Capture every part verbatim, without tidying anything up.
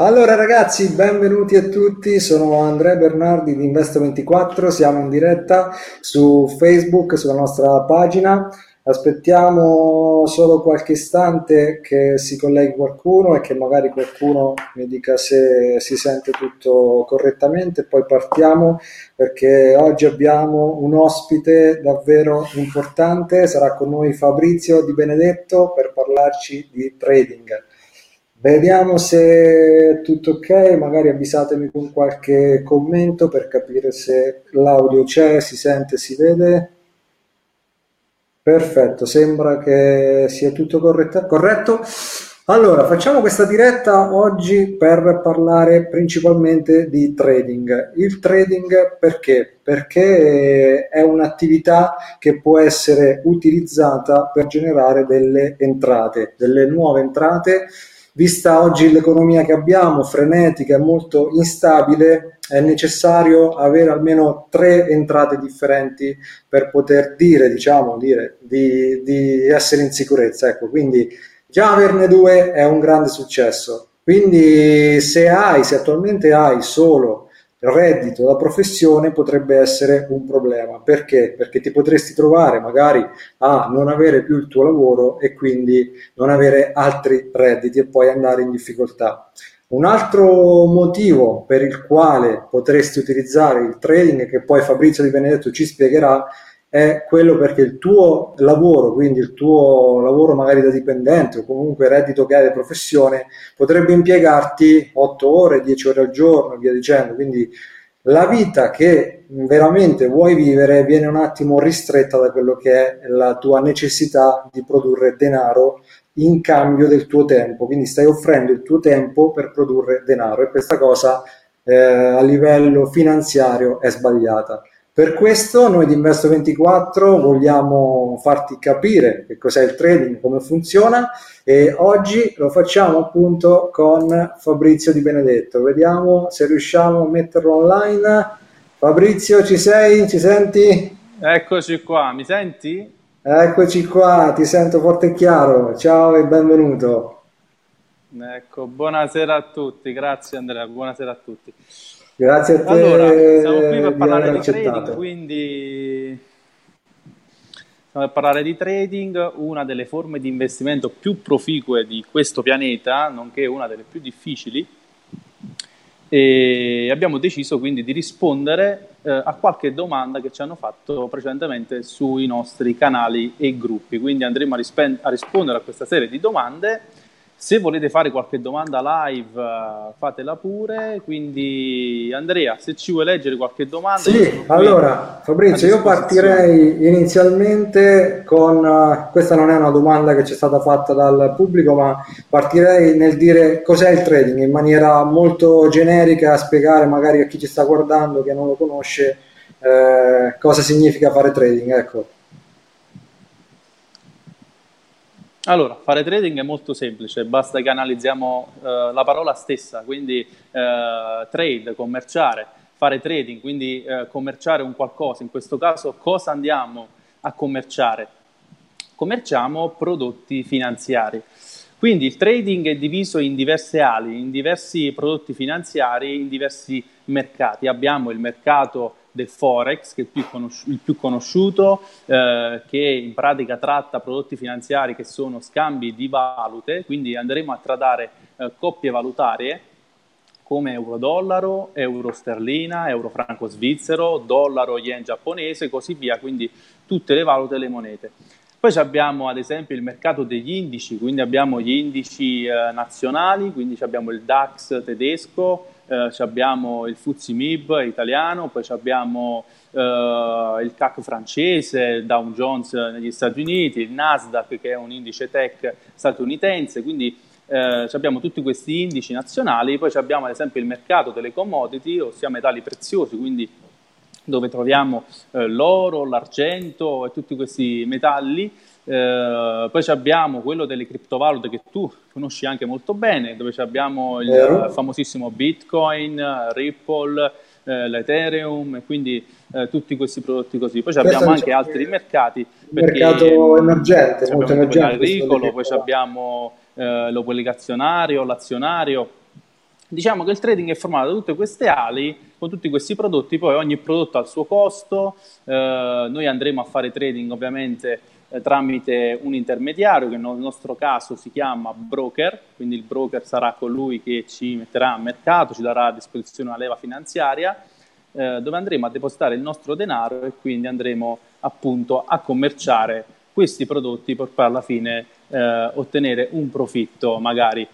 Allora ragazzi, benvenuti a tutti, sono Andrea Bernardi di Invest ventiquattro, siamo in diretta su Facebook, sulla nostra pagina, aspettiamo solo qualche istante che si colleghi qualcuno e che magari qualcuno mi dica se si sente tutto correttamente, poi partiamo perché oggi abbiamo un ospite davvero importante, sarà con noi Fabrizio Di Benedetto per parlarci di trading. Vediamo se è tutto ok, magari avvisatemi con qualche commento per capire se l'audio c'è, si sente, si vede. Perfetto, sembra che sia tutto corretto. corretto. Allora, facciamo questa diretta oggi per parlare principalmente di trading. Il trading perché? Perché è un'attività che può essere utilizzata per generare delle entrate, delle nuove entrate. Vista oggi l'economia che abbiamo, frenetica e molto instabile, è necessario avere almeno tre entrate differenti per poter dire, diciamo, dire di, di essere in sicurezza. Ecco, quindi già averne due è un grande successo. Quindi se hai, se attualmente hai solo reddito da professione potrebbe essere un problema. Perché? Perché ti potresti trovare magari a non avere più il tuo lavoro e quindi non avere altri redditi e poi andare in difficoltà. Un altro motivo per il quale potresti utilizzare il trading, che poi Fabrizio Di Benedetto ci spiegherà, è quello perché il tuo lavoro, quindi il tuo lavoro magari da dipendente o comunque reddito che hai da professione, potrebbe impiegarti otto ore, dieci ore al giorno e via dicendo, quindi la vita che veramente vuoi vivere viene un attimo ristretta da quello che è la tua necessità di produrre denaro in cambio del tuo tempo, quindi stai offrendo il tuo tempo per produrre denaro e questa cosa eh, a livello finanziario è sbagliata. Per questo noi di Invest ventiquattro vogliamo farti capire che cos'è il trading, come funziona e oggi lo facciamo appunto con Fabrizio Di Benedetto. Vediamo se riusciamo a metterlo online. Fabrizio, ci sei? Ci senti? Eccoci qua, mi senti? Eccoci qua, ti sento forte e chiaro. Ciao e benvenuto. Ecco, buonasera a tutti. Grazie Andrea, buonasera a tutti. Grazie a te. Allora, siamo qui per parlare di trading, quindi siamo per parlare di trading, una delle forme di investimento più proficue di questo pianeta, nonché una delle più difficili, e abbiamo deciso quindi di rispondere eh, a qualche domanda che ci hanno fatto precedentemente sui nostri canali e gruppi, quindi andremo a, risp- a rispondere a questa serie di domande. Se volete fare qualche domanda live, fatela pure, quindi Andrea, se ci vuoi leggere qualche domanda... Sì, allora Fabrizio, io partirei inizialmente con, questa non è una domanda che ci è stata fatta dal pubblico, ma partirei nel dire cos'è il trading in maniera molto generica, a spiegare magari a chi ci sta guardando che non lo conosce eh, cosa significa fare trading, ecco. Allora, fare trading è molto semplice, basta che analizziamo eh, la parola stessa, quindi eh, trade, commerciare, fare trading, quindi eh, commerciare un qualcosa, in questo caso cosa andiamo a commerciare? Commerciamo prodotti finanziari, quindi il trading è diviso in diverse ali, in diversi prodotti finanziari, in diversi mercati, abbiamo il mercato del Forex, che è più conosci- il più conosciuto, eh, che in pratica tratta prodotti finanziari che sono scambi di valute, quindi andremo a tradare eh, coppie valutarie come euro-dollaro, euro-sterlina, euro-franco-svizzero, dollaro-yen giapponese e così via, quindi tutte le valute e le monete. Poi abbiamo ad esempio il mercato degli indici, quindi abbiamo gli indici eh, nazionali, quindi abbiamo il DAX tedesco, Eh, abbiamo il F T S E M I B italiano, poi abbiamo eh, il C A C francese, il Dow Jones negli Stati Uniti, il NASDAQ che è un indice tech statunitense, quindi eh, abbiamo tutti questi indici nazionali, poi abbiamo ad esempio il mercato delle commodity, ossia metalli preziosi, quindi dove troviamo eh, l'oro, l'argento e tutti questi metalli. Eh, poi abbiamo quello delle criptovalute che tu conosci anche molto bene, dove abbiamo il eh. famosissimo Bitcoin, Ripple, eh, l'Ethereum e quindi eh, tutti questi prodotti così. Poi abbiamo questo anche altri mercati. Il mercato emergente, abbiamo molto emergente. Agricolo, poi abbiamo eh, l'obbligazionario, l'azionario, Diciamo che il trading è formato da tutte queste ali, con tutti questi prodotti, poi ogni prodotto ha il suo costo, eh, noi andremo a fare trading ovviamente eh, tramite un intermediario che nel nostro caso si chiama broker, quindi il broker sarà colui che ci metterà a mercato, ci darà a disposizione una leva finanziaria, eh, dove andremo a depositare il nostro denaro e quindi andremo appunto a commerciare questi prodotti per poi alla fine eh, ottenere un profitto magari.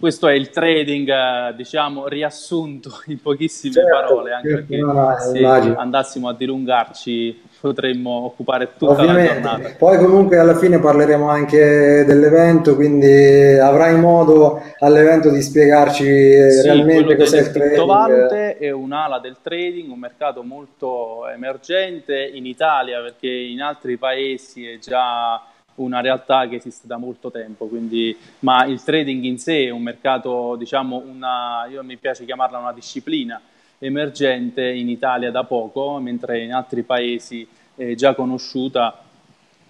Questo è il trading, diciamo, riassunto in pochissime certo, parole, anche certo, perché no, no, se immagino. andassimo a dilungarci potremmo occupare tutta Ovviamente. la giornata. Poi comunque alla fine parleremo anche dell'evento, quindi avrai modo all'evento di spiegarci sì, realmente cos'è il trading. Criptovalute è un'ala del trading, un mercato molto emergente in Italia, perché in altri paesi è già una realtà che esiste da molto tempo, quindi, ma il trading in sé è un mercato, diciamo, una, io mi piace chiamarla una disciplina emergente in Italia da poco, mentre in altri paesi è già conosciuta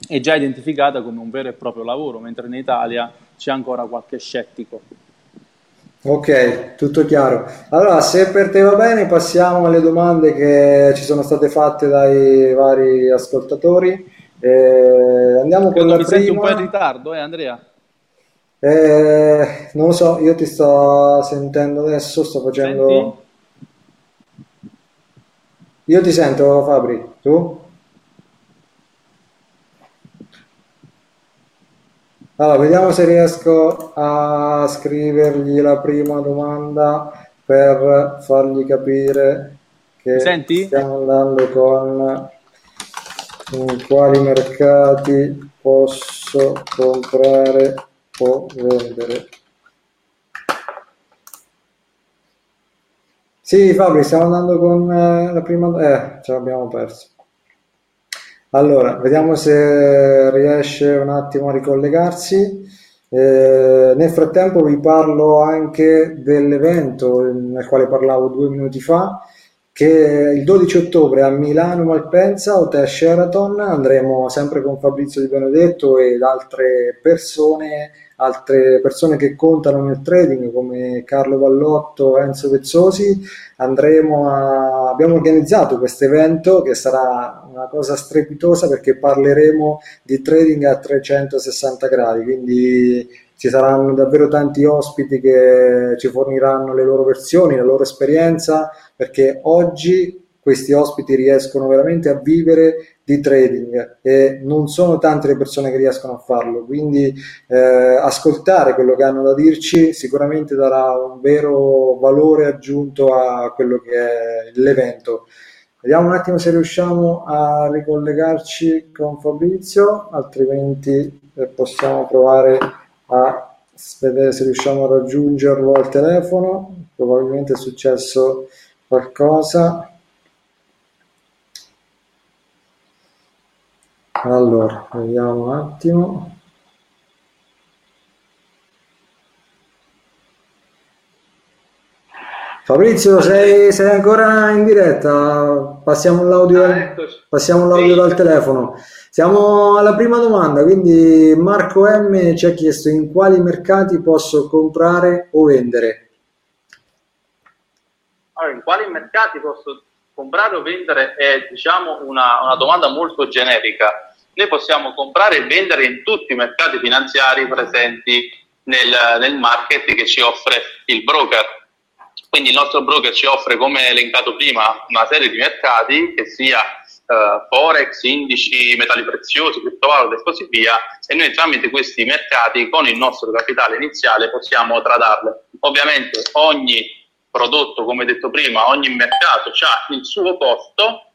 e già identificata come un vero e proprio lavoro, mentre in Italia c'è ancora qualche scettico. Ok, tutto chiaro. Allora, se per te va bene, passiamo alle domande che ci sono state fatte dai vari ascoltatori. Eh, andiamo con la mi prima. Senti un po' in ritardo, eh, Andrea? Eh, non lo so, io ti sto sentendo adesso, sto facendo. Senti? Io ti sento, Fabri, tu? Allora, vediamo se riesco a scrivergli la prima domanda per fargli capire che Senti? stiamo andando con. In quali mercati posso comprare o vendere? Sì, Fabri, stiamo andando con eh, la prima. Eh, ce l'abbiamo perso. Allora, vediamo se riesce un attimo a ricollegarsi. Eh, nel frattempo vi parlo anche dell'evento nel quale parlavo due minuti fa, che il dodici ottobre a Milano Malpensa, hotel Sheraton, andremo sempre con Fabrizio Di Benedetto ed altre persone, altre persone che contano nel trading come Carlo Vallotto, Enzo Pezzosi. Andremo a, abbiamo organizzato questo evento che sarà una cosa strepitosa perché parleremo di trading a trecentosessanta gradi, quindi ci saranno davvero tanti ospiti che ci forniranno le loro versioni, la loro esperienza, perché oggi questi ospiti riescono veramente a vivere di trading e non sono tante le persone che riescono a farlo, quindi eh, ascoltare quello che hanno da dirci sicuramente darà un vero valore aggiunto a quello che è l'evento. Vediamo un attimo se riusciamo a ricollegarci con Fabrizio, altrimenti possiamo provare a vedere se riusciamo a raggiungerlo al telefono. Probabilmente è successo qualcosa. Allora, vediamo un attimo. Fabrizio, sei, sei ancora in diretta? Passiamo l'audio, ah, passiamo l'audio dal telefono. Siamo alla prima domanda, quindi Marco M ci ha chiesto in quali mercati posso comprare o vendere. Allora, in quali mercati posso comprare o vendere è, diciamo, una, una domanda molto generica. Noi possiamo comprare e vendere in tutti i mercati finanziari presenti nel, nel market che ci offre il broker. Quindi il nostro broker ci offre, come elencato prima, una serie di mercati, che sia eh, Forex, indici, metalli preziosi, criptovalute e così via, e noi tramite questi mercati con il nostro capitale iniziale possiamo tradarle. Ovviamente ogni prodotto, come detto prima, ogni mercato ha il suo costo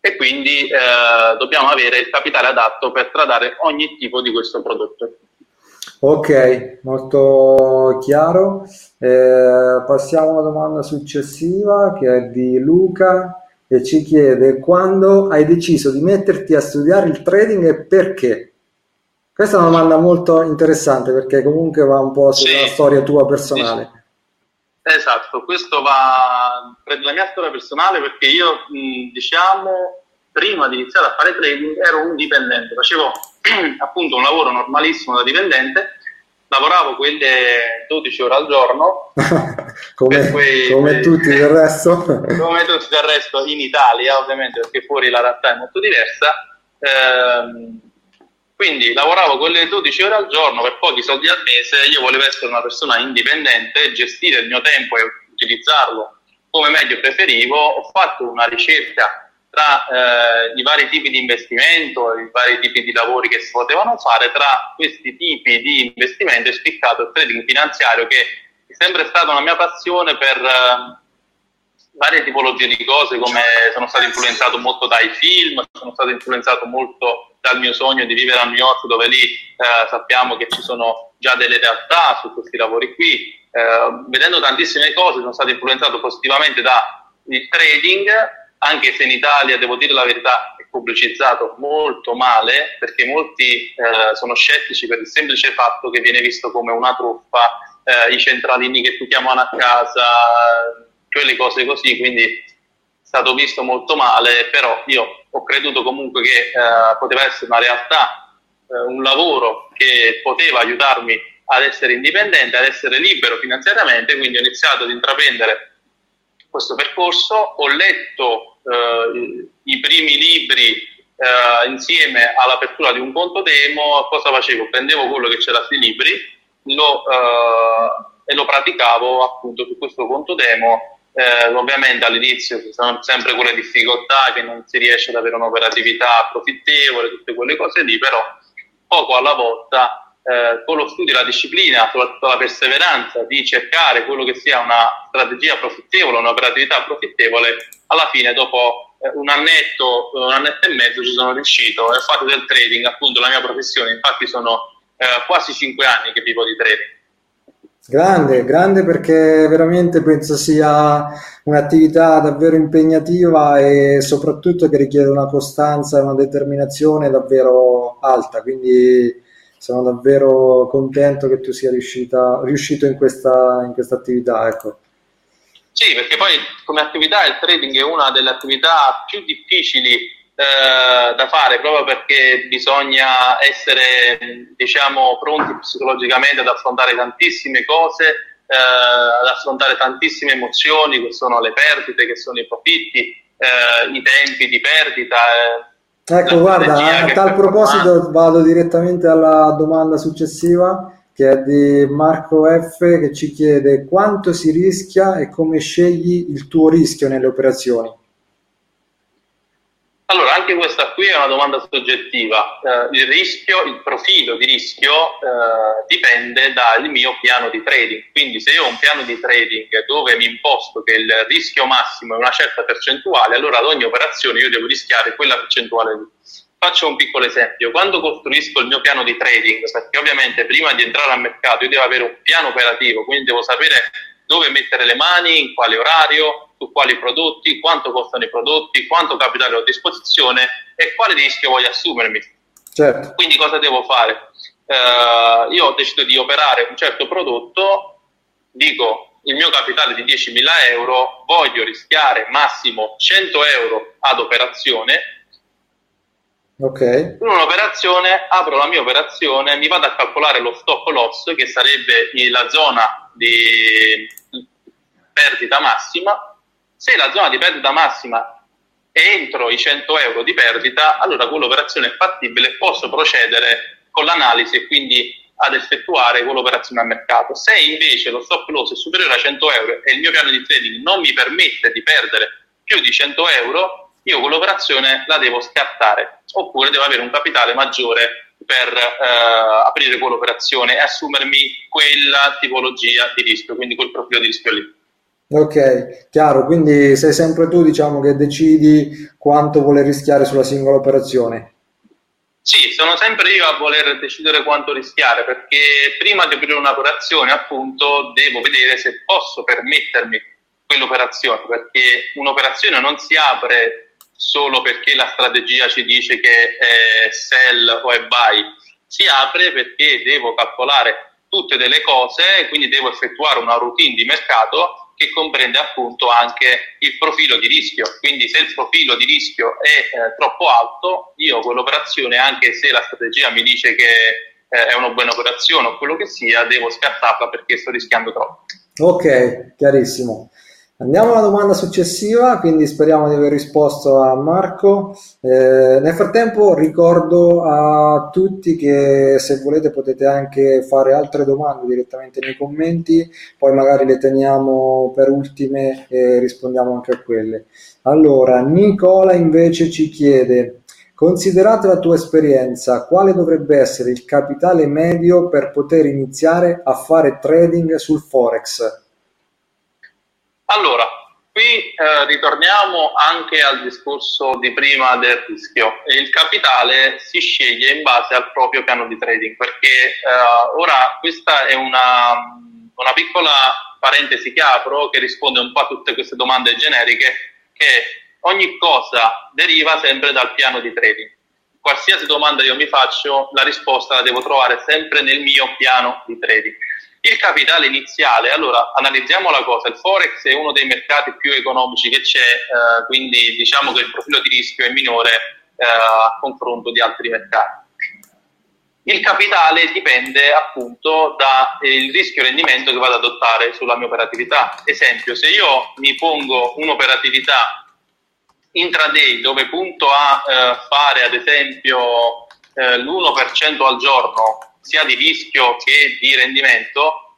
e quindi eh, dobbiamo avere il capitale adatto per tradare ogni tipo di questo prodotto. Ok, molto chiaro. Eh, passiamo alla domanda successiva che è di Luca e ci chiede quando hai deciso di metterti a studiare il trading e perché? Questa è una domanda molto interessante perché comunque va un po' sulla sì. storia tua personale. Sì. Esatto, questo va per la mia storia personale perché io, diciamo, prima di iniziare a fare trading ero un dipendente, facevo appunto un lavoro normalissimo da dipendente lavoravo quelle dodici ore al giorno come, quei, come tutti del resto come tutti del resto in Italia, ovviamente, perché fuori la realtà è molto diversa. Ehm, quindi lavoravo quelle dodici ore al giorno per pochi soldi al mese. Io volevo essere una persona indipendente, gestire il mio tempo e utilizzarlo come meglio preferivo. Ho fatto una ricerca tra eh, i vari tipi di investimento, i vari tipi di lavori che si potevano fare. Tra questi tipi di investimento è spiccato il trading finanziario, che è sempre stata una mia passione per eh, varie tipologie di cose, come sono stato influenzato molto dai film, sono stato influenzato molto dal mio sogno di vivere a New York, dove lì eh, sappiamo che ci sono già delle realtà su questi lavori qui. Eh, vedendo tantissime cose sono stato influenzato positivamente dal trading, anche se in Italia, devo dire la verità, è pubblicizzato molto male, perché molti eh, sono scettici per il semplice fatto che viene visto come una truffa, eh, i centralini che ti chiamano a casa, quelle cose così. Quindi è stato visto molto male, però io ho creduto comunque che eh, poteva essere una realtà, eh, un lavoro che poteva aiutarmi ad essere indipendente, ad essere libero finanziariamente. Quindi ho iniziato ad intraprendere questo percorso. Ho letto eh, i primi libri eh, insieme all'apertura di un conto demo. Cosa facevo? Prendevo quello che c'era sui libri lo, eh, e lo praticavo appunto su questo conto demo. Eh, ovviamente all'inizio ci sono sempre quelle difficoltà che non si riesce ad avere un'operatività profittevole, tutte quelle cose lì, però poco alla volta. Eh, con lo studio e la disciplina, soprattutto la perseveranza di cercare quello che sia una strategia profittevole, un'operatività profittevole, alla fine dopo eh, un annetto, un annetto e mezzo ci sono riuscito e ho fatto del trading appunto la mia professione. Infatti sono eh, quasi cinque anni che vivo di trading. Grande, grande, perché veramente penso sia un'attività davvero impegnativa e soprattutto che richiede una costanza e una determinazione davvero alta, quindi sono davvero contento che tu sia riuscita, riuscito in questa, in questa attività, ecco. Sì, perché poi come attività il trading è una delle attività più difficili eh, da fare, proprio perché bisogna essere, diciamo, pronti psicologicamente ad affrontare tantissime cose, eh, ad affrontare tantissime emozioni, che sono le perdite, che sono i profitti, eh, i tempi di perdita. Eh, Ecco, guarda, a tal proposito vado direttamente alla domanda successiva, che è di Marco F, che ci chiede: quanto si rischia e come scegli il tuo rischio nelle operazioni? Allora, anche questa qui è una domanda soggettiva. Eh, il rischio, il profilo di rischio eh, dipende dal mio piano di trading. Quindi se io ho un piano di trading dove mi imposto che il rischio massimo è una certa percentuale, allora ad ogni operazione io devo rischiare quella percentuale lì. Faccio un piccolo esempio. Quando costruisco il mio piano di trading, perché ovviamente prima di entrare al mercato io devo avere un piano operativo, quindi devo sapere dove mettere le mani, in quale orario, su quali prodotti, quanto costano i prodotti, quanto capitale ho a disposizione e quale rischio voglio assumermi. Certo. Quindi cosa devo fare? Eh, io decido di operare un certo prodotto, dico il mio capitale di diecimila euro, voglio rischiare massimo cento euro ad operazione. Okay. In un'operazione apro la mia operazione, mi vado a calcolare lo stop loss, che sarebbe la zona di perdita massima. Se la zona di perdita massima è entro i cento euro di perdita, allora quell'operazione è fattibile e posso procedere con l'analisi e quindi ad effettuare quell'operazione al mercato. Se invece lo stop loss è superiore a cento euro e il mio piano di trading non mi permette di perdere più di cento euro, io quell'operazione la devo scartare, oppure devo avere un capitale maggiore per eh, aprire quell'operazione e assumermi quella tipologia di rischio, quindi quel profilo di rischio lì. Ok, chiaro, quindi sei sempre tu, diciamo, che decidi quanto voler rischiare sulla singola operazione. Sì, sono sempre io a voler decidere quanto rischiare, perché prima di aprire un'operazione appunto devo vedere se posso permettermi quell'operazione, perché un'operazione non si apre solo perché la strategia ci dice che è sell o è buy, si apre perché devo calcolare tutte delle cose, quindi devo effettuare una routine di mercato che comprende appunto anche il profilo di rischio. Quindi se il profilo di rischio è eh, troppo alto, io quell'operazione, anche se la strategia mi dice che eh, è una buona operazione o quello che sia, devo scartarla perché sto rischiando troppo. Ok, chiarissimo. Andiamo alla domanda successiva, quindi speriamo di aver risposto a Marco. Eh, nel frattempo ricordo a tutti che se volete potete anche fare altre domande direttamente nei commenti, poi magari le teniamo per ultime e rispondiamo anche a quelle. Allora, Nicola invece ci chiede: considerata la tua esperienza, quale dovrebbe essere il capitale medio per poter iniziare a fare trading sul Forex? Allora, qui eh, ritorniamo anche al discorso di prima del rischio. Il capitale si sceglie in base al proprio piano di trading, perché eh, ora questa è una, una piccola parentesi che apro, che risponde un po' a tutte queste domande generiche, che ogni cosa deriva sempre dal piano di trading. Qualsiasi domanda io mi faccio, la risposta la devo trovare sempre nel mio piano di trading. Il capitale iniziale, allora analizziamo la cosa, il Forex è uno dei mercati più economici che c'è, eh, quindi diciamo che il profilo di rischio è minore eh, a confronto di altri mercati. Il capitale dipende appunto dal rischio rendimento che vado ad adottare sulla mia operatività. Esempio, se io mi pongo un'operatività intraday dove punto a eh, fare ad esempio eh, l'uno per cento al giorno, sia di rischio che di rendimento,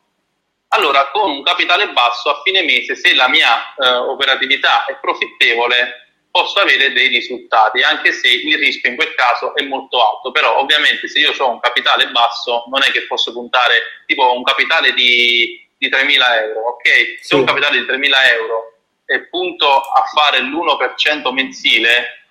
allora con un capitale basso a fine mese, se la mia eh, operatività è profittevole, posso avere dei risultati, anche se il rischio in quel caso è molto alto. Però ovviamente se io ho un capitale basso non è che posso puntare tipo un capitale di, di tremila euro, ok? Se sì. Ho un capitale di tremila euro e punto a fare l'uno per cento mensile,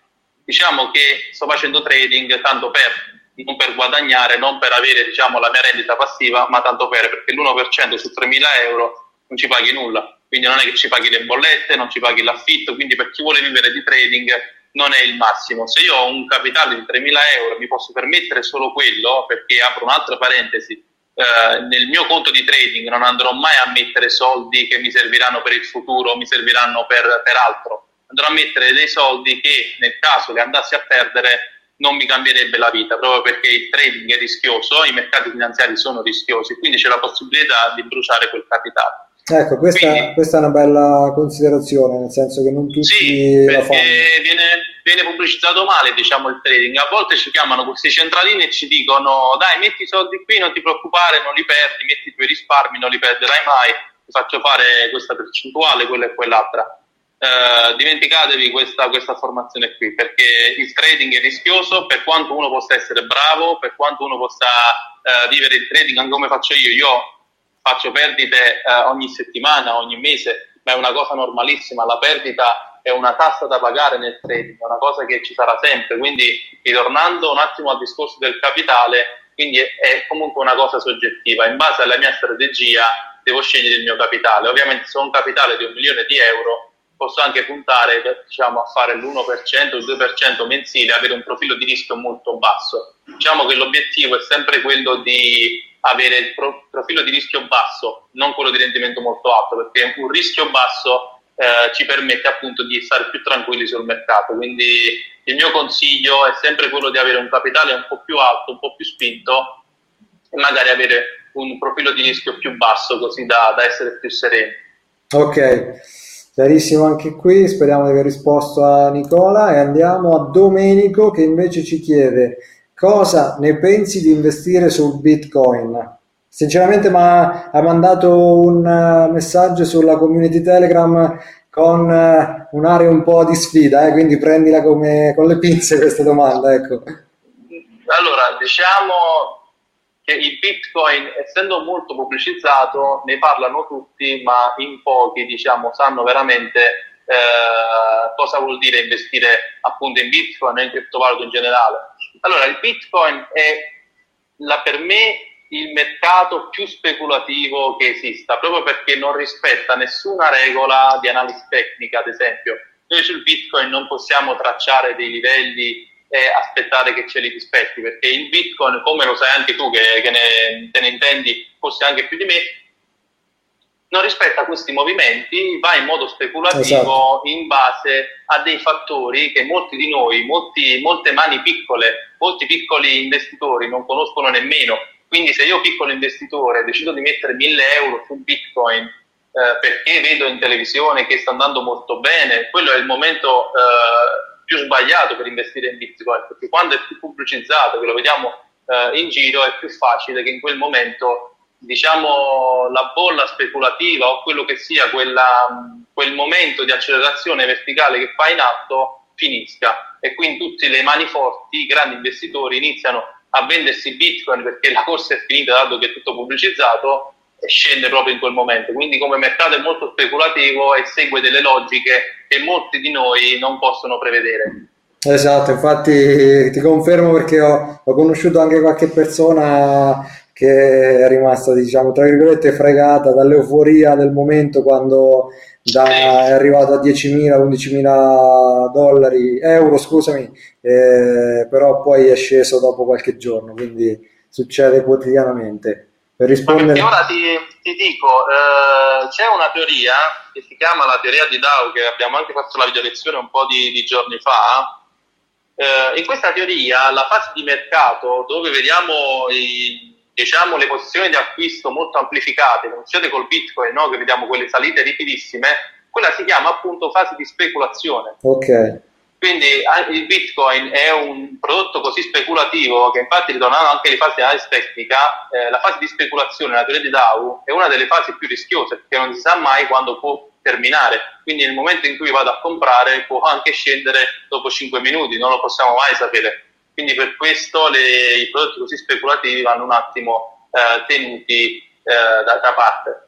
diciamo che sto facendo trading tanto per non per guadagnare, non per avere diciamo la mia rendita passiva, ma tanto per, perché l'uno per cento su tremila euro non ci paghi nulla, quindi non è che ci paghi le bollette, non ci paghi l'affitto, quindi per chi vuole vivere di trading non è il massimo. Se io ho un capitale di tremila euro mi posso permettere solo quello, perché apro un'altra parentesi, eh, nel mio conto di trading non andrò mai a mettere soldi che mi serviranno per il futuro, mi serviranno per, per altro, andrò a mettere dei soldi che nel caso che andassi a perdere non mi cambierebbe la vita, proprio perché il trading è rischioso, i mercati finanziari sono rischiosi, quindi c'è la possibilità di bruciare quel capitale. Ecco, questa, quindi, questa è una bella considerazione, nel senso che non tutti sì, la fanno. Sì, viene, viene pubblicizzato male, diciamo, il trading. A volte ci chiamano questi centralini e ci dicono: dai, metti i soldi qui, non ti preoccupare, non li perdi, metti i tuoi risparmi, non li perderai mai, ti faccio fare questa percentuale, quella e quell'altra. Uh, dimenticatevi questa, questa formazione qui, perché il trading è rischioso, per quanto uno possa essere bravo, per quanto uno possa uh, vivere il trading anche come faccio io, io faccio perdite uh, ogni settimana, ogni mese, ma è una cosa normalissima, la perdita è una tassa da pagare nel trading, è una cosa che ci sarà sempre, quindi ritornando un attimo al discorso del capitale, quindi è, è comunque una cosa soggettiva, in base alla mia strategia devo scegliere il mio capitale. Ovviamente se ho un capitale di un milione di euro posso anche puntare, diciamo, a fare l'uno per cento, il due per cento mensile, avere un profilo di rischio molto basso. Diciamo che l'obiettivo è sempre quello di avere il profilo di rischio basso, non quello di rendimento molto alto, perché un rischio basso eh, ci permette appunto di stare più tranquilli sul mercato. Quindi il mio consiglio è sempre quello di avere un capitale un po' più alto, un po' più spinto, e magari avere un profilo di rischio più basso, così da, da essere più sereni. Ok. Chiarissimo anche qui, speriamo di aver risposto a Nicola, e andiamo a Domenico che invece ci chiede: cosa ne pensi di investire sul Bitcoin? Sinceramente ma ha mandato un messaggio sulla community Telegram con un'area un po' di sfida, eh? Quindi prendila come con le pinze questa domanda, ecco. Allora, diciamo il Bitcoin, essendo molto pubblicizzato, ne parlano tutti, ma in pochi diciamo sanno veramente eh, cosa vuol dire investire appunto in Bitcoin e in criptovaluto in generale. Allora, il Bitcoin è la, per me il mercato più speculativo che esista, proprio perché non rispetta nessuna regola di analisi tecnica. Ad esempio, noi sul Bitcoin non possiamo tracciare dei livelli e aspettare che ce li rispetti, perché il Bitcoin, come lo sai anche tu che, che ne, te ne intendi forse anche più di me, non rispetta questi movimenti, va in modo speculativo, esatto, in base a dei fattori che molti di noi, molti, molte mani piccole, molti piccoli investitori non conoscono nemmeno. Quindi se io piccolo investitore decido di mettere mille euro su Bitcoin eh, perché vedo in televisione che sta andando molto bene, quello è il momento eh, più sbagliato per investire in Bitcoin, perché quando è più pubblicizzato, che lo vediamo eh, in giro, è più facile che in quel momento, diciamo, la bolla speculativa o quello che sia, quella, quel momento di accelerazione verticale che fa in atto finisca, e quindi tutte le mani forti, i grandi investitori, iniziano a vendersi Bitcoin perché la corsa è finita, dato che è tutto pubblicizzato, e scende proprio in quel momento. Quindi come mercato è molto speculativo e segue delle logiche che molti di noi non possono prevedere. Esatto, infatti ti confermo, perché ho, ho conosciuto anche qualche persona che è rimasta, diciamo, tra virgolette fregata dall'euforia del momento, quando da, è arrivato a diecimila, undicimila dollari, euro, scusami, eh, però poi è sceso dopo qualche giorno, quindi succede quotidianamente. Per rispondere... Ora ti, ti dico, eh, c'è una teoria che si chiama la teoria di Dow, che abbiamo anche fatto la video lezione un po' di, di giorni fa. Eh, in questa teoria la fase di mercato, dove vediamo i, diciamo, le posizioni di acquisto molto amplificate, come succede col Bitcoin, no? Che vediamo quelle salite ripidissime, quella si chiama appunto fase di speculazione. Okay. Quindi il Bitcoin è un prodotto così speculativo che, infatti, ritornando anche alle fasi di analisi tecnica, eh, la fase di speculazione, la teoria di Dow, è una delle fasi più rischiose, perché non si sa mai quando può terminare. Quindi nel momento in cui vado a comprare può anche scendere dopo cinque minuti, non lo possiamo mai sapere. Quindi per questo le, i prodotti così speculativi vanno un attimo eh, tenuti eh, da, da parte.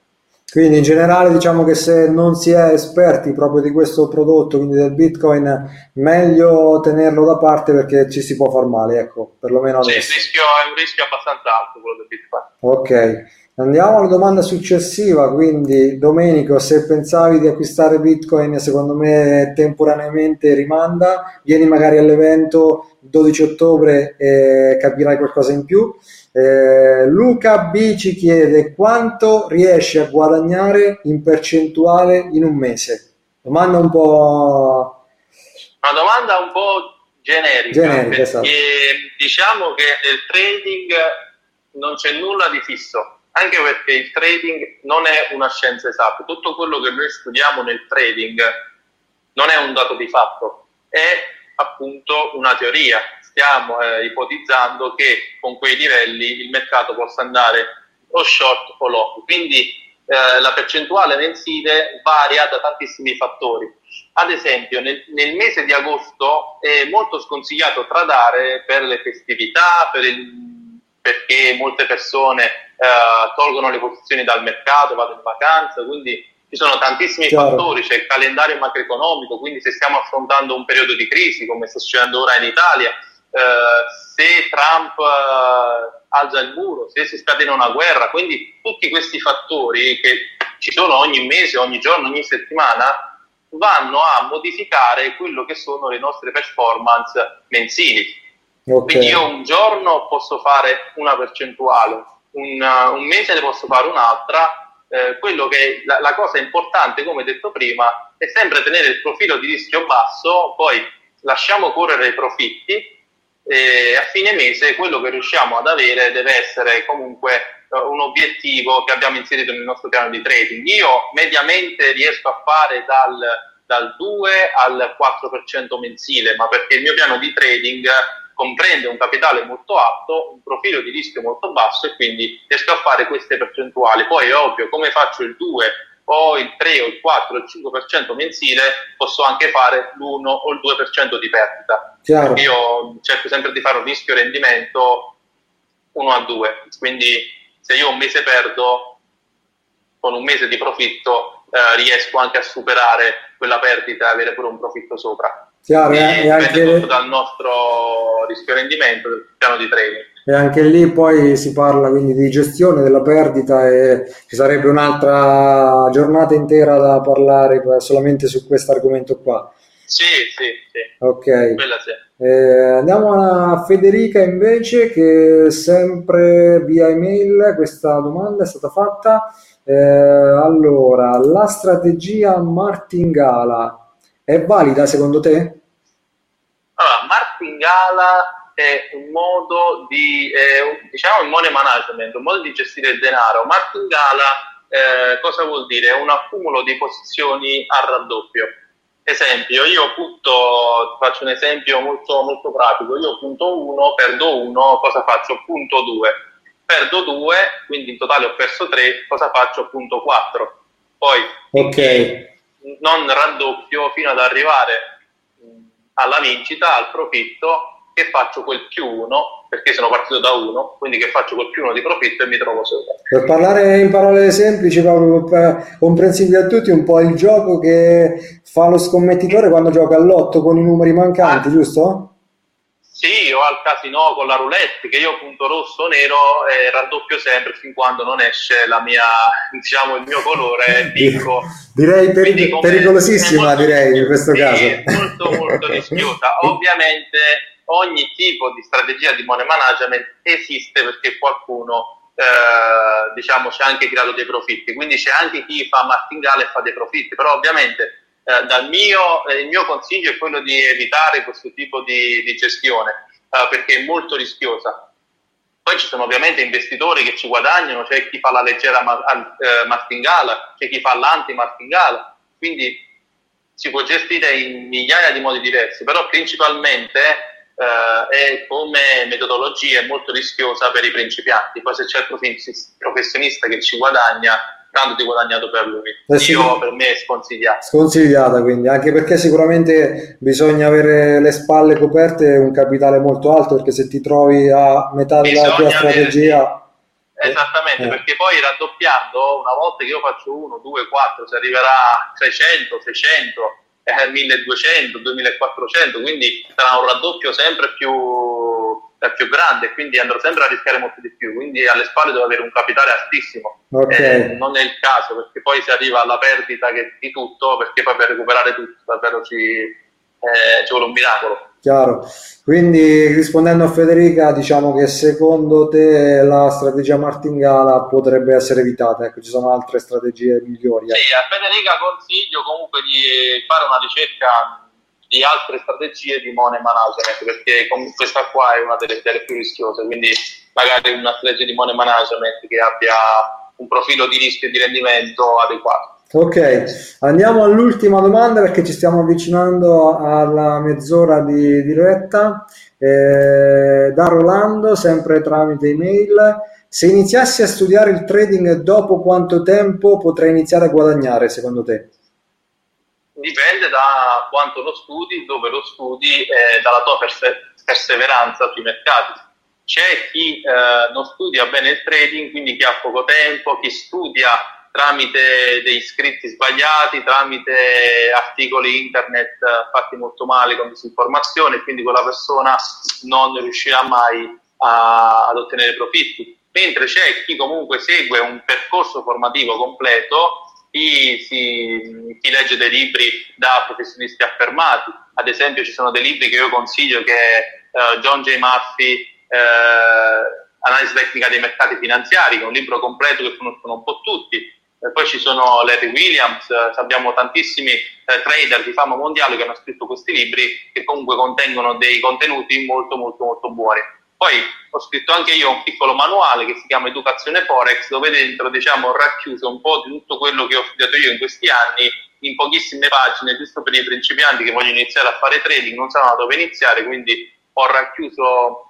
Quindi in generale diciamo che se non si è esperti proprio di questo prodotto, quindi del Bitcoin, meglio tenerlo da parte, perché ci si può far male, ecco, perlomeno adesso. Sì, il rischio è un rischio abbastanza alto quello del Bitcoin. Ok. Andiamo alla domanda successiva, quindi Domenico, se pensavi di acquistare Bitcoin, secondo me temporaneamente rimanda, vieni magari all'evento dodici ottobre e capirai qualcosa in più. Eh, Luca B ci chiede quanto riesci a guadagnare in percentuale in un mese. Domanda un po'... Una domanda un po' generica, generica perché esatto. Diciamo che nel trading non c'è nulla di fisso. Anche perché il trading non è una scienza esatta, tutto quello che noi studiamo nel trading non è un dato di fatto, è appunto una teoria. Stiamo eh, ipotizzando che con quei livelli il mercato possa andare o short o long, quindi eh, la percentuale mensile varia da tantissimi fattori. Ad esempio nel, nel mese di agosto è molto sconsigliato tradare per le festività, per il perché molte persone eh, tolgono le posizioni dal mercato, vanno in vacanza, quindi ci sono tantissimi Chiaro. fattori, c'è il calendario macroeconomico, quindi se stiamo affrontando un periodo di crisi, come sta succedendo ora in Italia, eh, se Trump eh, alza il muro, se si scatena una guerra, quindi tutti questi fattori che ci sono ogni mese, ogni giorno, ogni settimana, vanno a modificare quello che sono le nostre performance mensili. Okay. Quindi io un giorno posso fare una percentuale, un, un mese ne posso fare un'altra, eh, quello che la, la cosa importante, come detto prima, è sempre tenere il profilo di rischio basso, poi lasciamo correre i profitti e a fine mese quello che riusciamo ad avere deve essere comunque eh, un obiettivo che abbiamo inserito nel nostro piano di trading. Io mediamente riesco a fare dal, dal due al quattro per cento mensile, ma perché il mio piano di trading comprende un capitale molto alto, un profilo di rischio molto basso, e quindi riesco a fare queste percentuali. Poi è ovvio, come faccio il due o il tre o il quattro o il cinque per cento mensile, posso anche fare l'uno o il due per cento di perdita. Chiaro. Io cerco sempre di fare un rischio rendimento uno a due, quindi se io un mese perdo, con un mese di profitto eh, riesco anche a superare quella perdita e avere pure un profitto sopra. Chiaro, e, e anche tutto dal nostro rischio rendimento del piano di trading. E anche lì poi si parla quindi di gestione della perdita, e ci sarebbe un'altra giornata intera da parlare solamente su questo argomento qua. Sì, sì, sì. Ok. Quella sì. Eh, andiamo a Federica invece, che sempre via email questa domanda è stata fatta. Eh, allora, la strategia martingala è valida secondo te? Allora, martingala è un modo di, eh, diciamo, il money management, un modo di gestire il denaro. Martingala, eh, cosa vuol dire? È un accumulo di posizioni a raddoppio. Esempio, io punto, faccio un esempio molto, molto pratico, io punto uno, perdo uno, cosa faccio? Punto due. Perdo due, quindi in totale ho perso tre, cosa faccio? Punto quattro. Poi okay. non raddoppio fino ad arrivare alla vincita, al profitto, che faccio quel più uno, perché sono partito da uno, quindi che faccio quel più uno di profitto e mi trovo sopra. Per parlare in parole semplici, proprio comprensibili a tutti, un po' il gioco che fa lo scommettitore quando gioca al lotto con i numeri mancanti, ah. giusto? Sì, o al casino con la roulette, che io punto rosso o nero e eh, raddoppio sempre fin quando non esce la mia, diciamo, il mio colore bianco. Direi pericol- pericolosissima, direi, in questo sì, caso. È molto, molto rischiosa. Ovviamente ogni tipo di strategia di money management esiste perché qualcuno, eh, diciamo, c'è anche tirato dei profitti. Quindi c'è anche chi fa martingale e fa dei profitti, però ovviamente... Eh, dal mio, eh, il mio consiglio è quello di evitare questo tipo di, di gestione eh, perché è molto rischiosa. Poi ci sono ovviamente investitori che ci guadagnano, c'è cioè chi fa la leggera ma, eh, martingala, c'è cioè chi fa l'anti-martingala, quindi si può gestire in migliaia di modi diversi, però principalmente eh, è come metodologia è molto rischiosa per i principianti. Poi se c'è il professionista che ci guadagna, tanto di guadagnato per lui. Io, per me è sconsigliata. Sconsigliata, quindi, anche perché sicuramente bisogna avere le spalle coperte e un capitale molto alto, perché se ti trovi a metà della bisogna tua strategia... Avere... Esattamente, eh. perché poi raddoppiando, una volta che io faccio uno, due, quattro, si arriverà a trecento, seicento, eh, milleduecento, duemilaquattrocento, quindi sarà un raddoppio sempre più... più grande, quindi andrò sempre a rischiare molto di più, quindi alle spalle devo avere un capitale altissimo, okay. eh, non è il caso, perché poi si arriva alla perdita che, di tutto, perché poi per recuperare tutto davvero ci, eh, ci vuole un miracolo. Chiaro, quindi rispondendo a Federica, diciamo che secondo te la strategia martingala potrebbe essere evitata, ecco, ci sono altre strategie migliori. Eh. Sì, a Federica consiglio comunque di fare una ricerca di altre strategie di money management, perché questa qua è una delle, delle più rischiose, quindi magari una strategia di money management che abbia un profilo di rischio e di rendimento adeguato. Ok, andiamo all'ultima domanda perché ci stiamo avvicinando alla mezz'ora di diretta. Eh, da Rolando, sempre tramite email: se iniziassi a studiare il trading, dopo quanto tempo potrei iniziare a guadagnare secondo te? Dipende da quanto lo studi, dove lo studi e eh, dalla tua perse- perseveranza sui mercati. C'è chi eh, non studia bene il trading, quindi chi ha poco tempo, chi studia tramite dei scritti sbagliati, tramite articoli internet eh, fatti molto male con disinformazione, quindi quella persona non riuscirà mai a, ad ottenere profitti. Mentre c'è chi comunque segue un percorso formativo completo, Chi, si, chi legge dei libri da professionisti affermati. Ad esempio ci sono dei libri che io consiglio, che eh, John J. Murphy, eh, Analisi tecnica dei mercati finanziari, che è un libro completo che conoscono un po' tutti, e poi ci sono Larry Williams, eh, abbiamo tantissimi eh, trader di fama mondiale che hanno scritto questi libri, che comunque contengono dei contenuti molto molto molto buoni. Poi ho scritto anche io un piccolo manuale che si chiama Educazione Forex, dove dentro, diciamo, ho racchiuso un po' di tutto quello che ho studiato io in questi anni in pochissime pagine, giusto per i principianti che vogliono iniziare a fare trading, non sanno dove iniziare, quindi ho racchiuso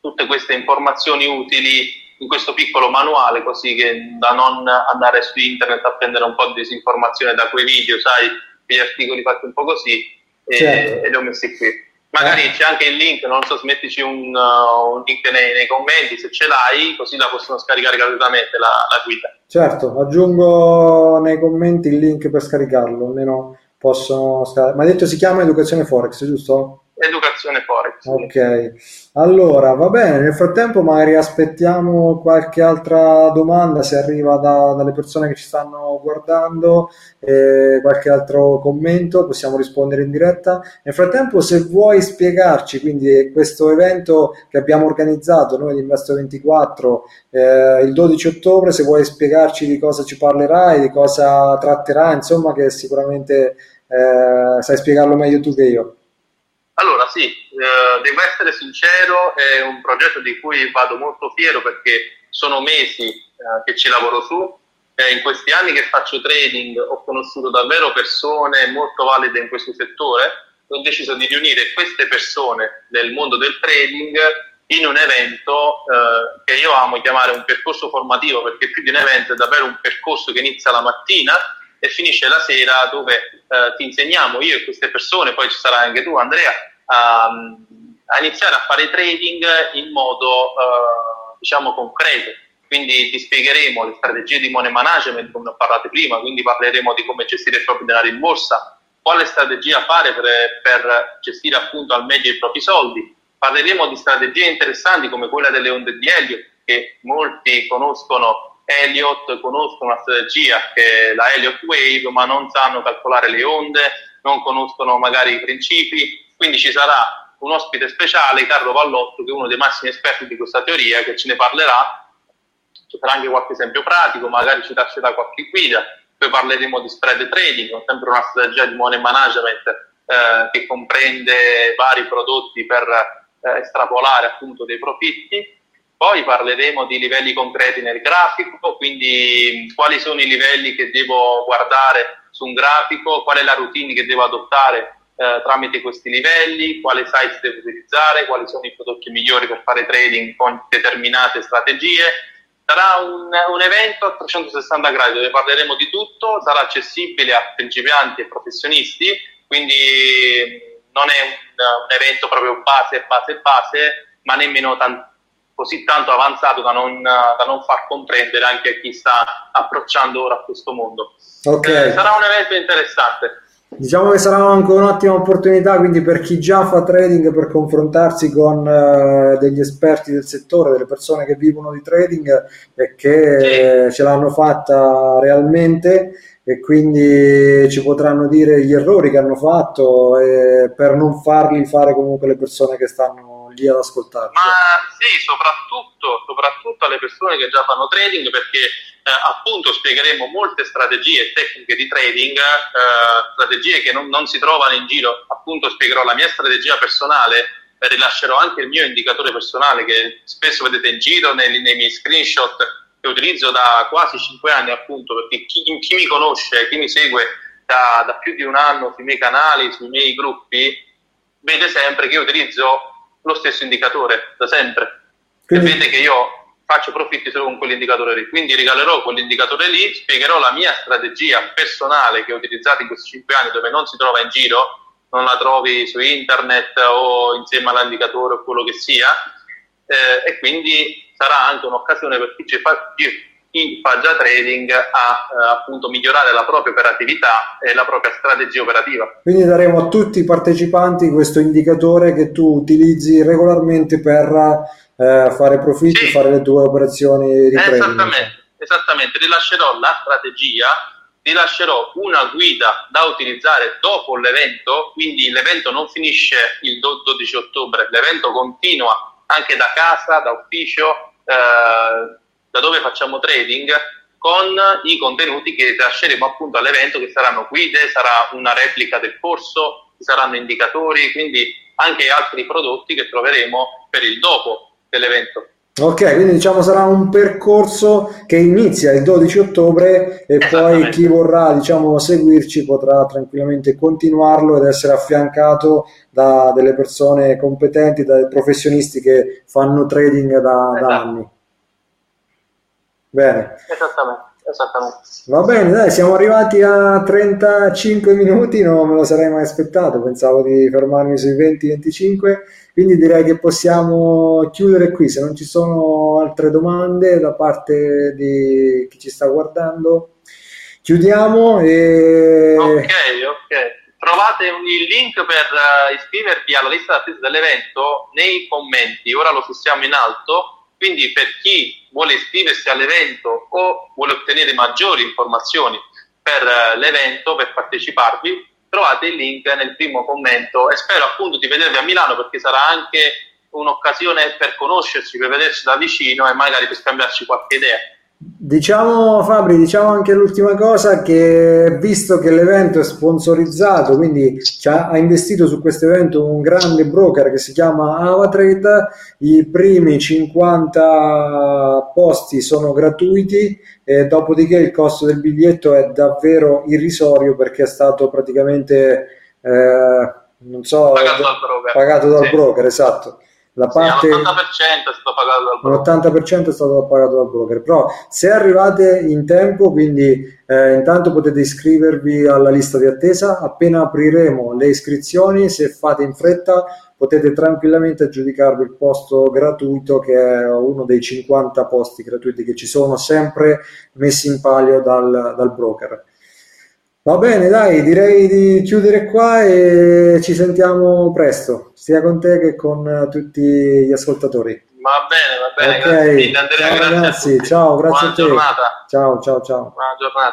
tutte queste informazioni utili in questo piccolo manuale, così che da non andare su internet a prendere un po' di disinformazione da quei video, sai, quegli articoli fatti un po' così, e, certo. e li ho messi qui. Magari eh. c'è anche il link, non so, smettici un, uh, un link nei, nei commenti se ce l'hai, così la possono scaricare gratuitamente la, la guida. Certo, aggiungo nei commenti il link per scaricarlo, almeno possono scar- ma hai detto si chiama Educazione Forex, giusto? Educazione Forex. Ok, allora va bene, nel frattempo magari aspettiamo qualche altra domanda se arriva da, dalle persone che ci stanno guardando, eh, qualche altro commento, possiamo rispondere in diretta. Nel frattempo, se vuoi spiegarci quindi questo evento che abbiamo organizzato noi di Invest ventiquattro eh, il dodici ottobre, se vuoi spiegarci di cosa ci parlerai, di cosa tratterà, insomma, che sicuramente eh, sai spiegarlo meglio tu che io. Allora sì, eh, devo essere sincero, è un progetto di cui vado molto fiero perché sono mesi eh, che ci lavoro su, eh, in questi anni che faccio trading ho conosciuto davvero persone molto valide in questo settore, ho deciso di riunire queste persone del mondo del trading in un evento eh, che io amo chiamare un percorso formativo, perché più di un evento è davvero un percorso che inizia la mattina e finisce la sera, dove eh, ti insegniamo io e queste persone, poi ci sarai anche tu Andrea, A, a iniziare a fare trading in modo eh, diciamo concreto. Quindi ti spiegheremo le strategie di money management, come ho parlato prima, quindi parleremo di come gestire il proprio denaro in borsa, quale strategia fare per, per gestire appunto al meglio i propri soldi. Parleremo di strategie interessanti come quella delle onde di Elliott, che molti conoscono Elliott, conoscono una strategia che è la Elliott Wave, ma non sanno calcolare le onde, non conoscono magari i principi. Quindi ci sarà un ospite speciale, Carlo Vallotto, che è uno dei massimi esperti di questa teoria, che ce ne parlerà. Ci sarà anche qualche esempio pratico, magari ci lascerà qualche guida. Poi parleremo di spread trading, sempre una strategia di money management eh, che comprende vari prodotti per eh, estrapolare appunto dei profitti. Poi parleremo di livelli concreti nel grafico, quindi quali sono i livelli che devo guardare su un grafico, qual è la routine che devo adottare Eh, tramite questi livelli, quale site devo utilizzare, quali sono i prodotti migliori per fare trading con determinate strategie. Sarà un, un evento a trecentosessanta gradi dove parleremo di tutto, sarà accessibile a principianti e professionisti, quindi non è un, un evento proprio base, base, base, ma nemmeno tan- così tanto avanzato da non, da non far comprendere anche a chi sta approcciando ora a questo mondo. Okay. Eh, sarà un evento interessante. Diciamo che sarà anche un'ottima opportunità quindi per chi già fa trading, per confrontarsi con eh, degli esperti del settore, delle persone che vivono di trading e che eh, ce l'hanno fatta realmente, e quindi ci potranno dire gli errori che hanno fatto eh, per non farli fare comunque le persone che stanno lì ad ascoltarci. Ma sì, soprattutto, soprattutto alle persone che già fanno trading, perché Eh, appunto spiegheremo molte strategie e tecniche di trading, eh, strategie che non, non si trovano in giro. Appunto spiegherò la mia strategia personale, eh, rilascerò anche il mio indicatore personale che spesso vedete in giro nei, nei miei screenshot, che utilizzo da quasi cinque anni appunto, perché chi, chi mi conosce, chi mi segue da, da più di un anno sui miei canali, sui miei gruppi, vede sempre che io utilizzo lo stesso indicatore da sempre. Quindi... e vede che io faccio profitti solo con quell'indicatore lì, quindi regalerò quell'indicatore lì, spiegherò la mia strategia personale che ho utilizzato in questi cinque anni, dove non si trova in giro, non la trovi su internet o insieme all'indicatore o quello che sia, eh, e quindi sarà anche un'occasione per chi fa, chi fa già trading a eh, appunto migliorare la propria operatività e la propria strategia operativa. Quindi daremo a tutti i partecipanti questo indicatore che tu utilizzi regolarmente per... Eh, fare profitti, sì. Fare le tue operazioni di trading. Esattamente, esattamente, rilascerò la strategia, rilascerò una guida da utilizzare dopo l'evento, quindi l'evento non finisce il dodici ottobre, l'evento continua anche da casa, da ufficio, eh, da dove facciamo trading, con i contenuti che rilasceremo appunto all'evento, che saranno guide, sarà una replica del corso, ci saranno indicatori, quindi anche altri prodotti che troveremo per il dopo dell'evento. Ok, quindi diciamo sarà un percorso che inizia il dodici ottobre e poi chi vorrà diciamo seguirci potrà tranquillamente continuarlo ed essere affiancato da delle persone competenti, da professionisti che fanno trading da, esatto. da anni. Bene. Esattamente. Esattamente. Va bene, dai, siamo arrivati a trentacinque minuti, non me lo sarei mai aspettato, pensavo di fermarmi sui venti venticinque, quindi direi che possiamo chiudere qui, se non ci sono altre domande da parte di chi ci sta guardando, chiudiamo e... Ok, ok. Trovate il link per uh, iscrivervi alla lista d'attesa dell'evento nei commenti, ora lo fissiamo in alto, quindi per chi vuole iscriversi all'evento o vuole ottenere maggiori informazioni per uh, l'evento, per parteciparvi, trovate il link nel primo commento e spero appunto di vedervi a Milano, perché sarà anche un'occasione per conoscerci, per vederci da vicino e magari per scambiarci qualche idea. Diciamo Fabri, diciamo anche l'ultima cosa, che visto che l'evento è sponsorizzato, quindi ha investito su questo evento un grande broker che si chiama Avatrade, i primi cinquanta posti sono gratuiti e dopodiché il costo del biglietto è davvero irrisorio, perché è stato praticamente eh, non so, pagato dal broker, pagato dal sì. broker esatto. La parte, sì, l'ottanta per cento è stato pagato dal broker. l'ottanta per cento è stato pagato dal broker. Però se arrivate in tempo, quindi eh, intanto potete iscrivervi alla lista di attesa. Appena apriremo le iscrizioni, se fate in fretta, potete tranquillamente aggiudicarvi il posto gratuito, che è uno dei cinquanta posti gratuiti che ci sono sempre messi in palio dal, dal broker. Va bene, dai, direi di chiudere qua e ci sentiamo presto, sia con te che con tutti gli ascoltatori. Va bene, va bene, okay. Grazie mille Andrea, ciao, grazie ragazzi, a tutti. Ciao, grazie Buona a te. Giornata. Ciao, ciao, ciao. Buona giornata.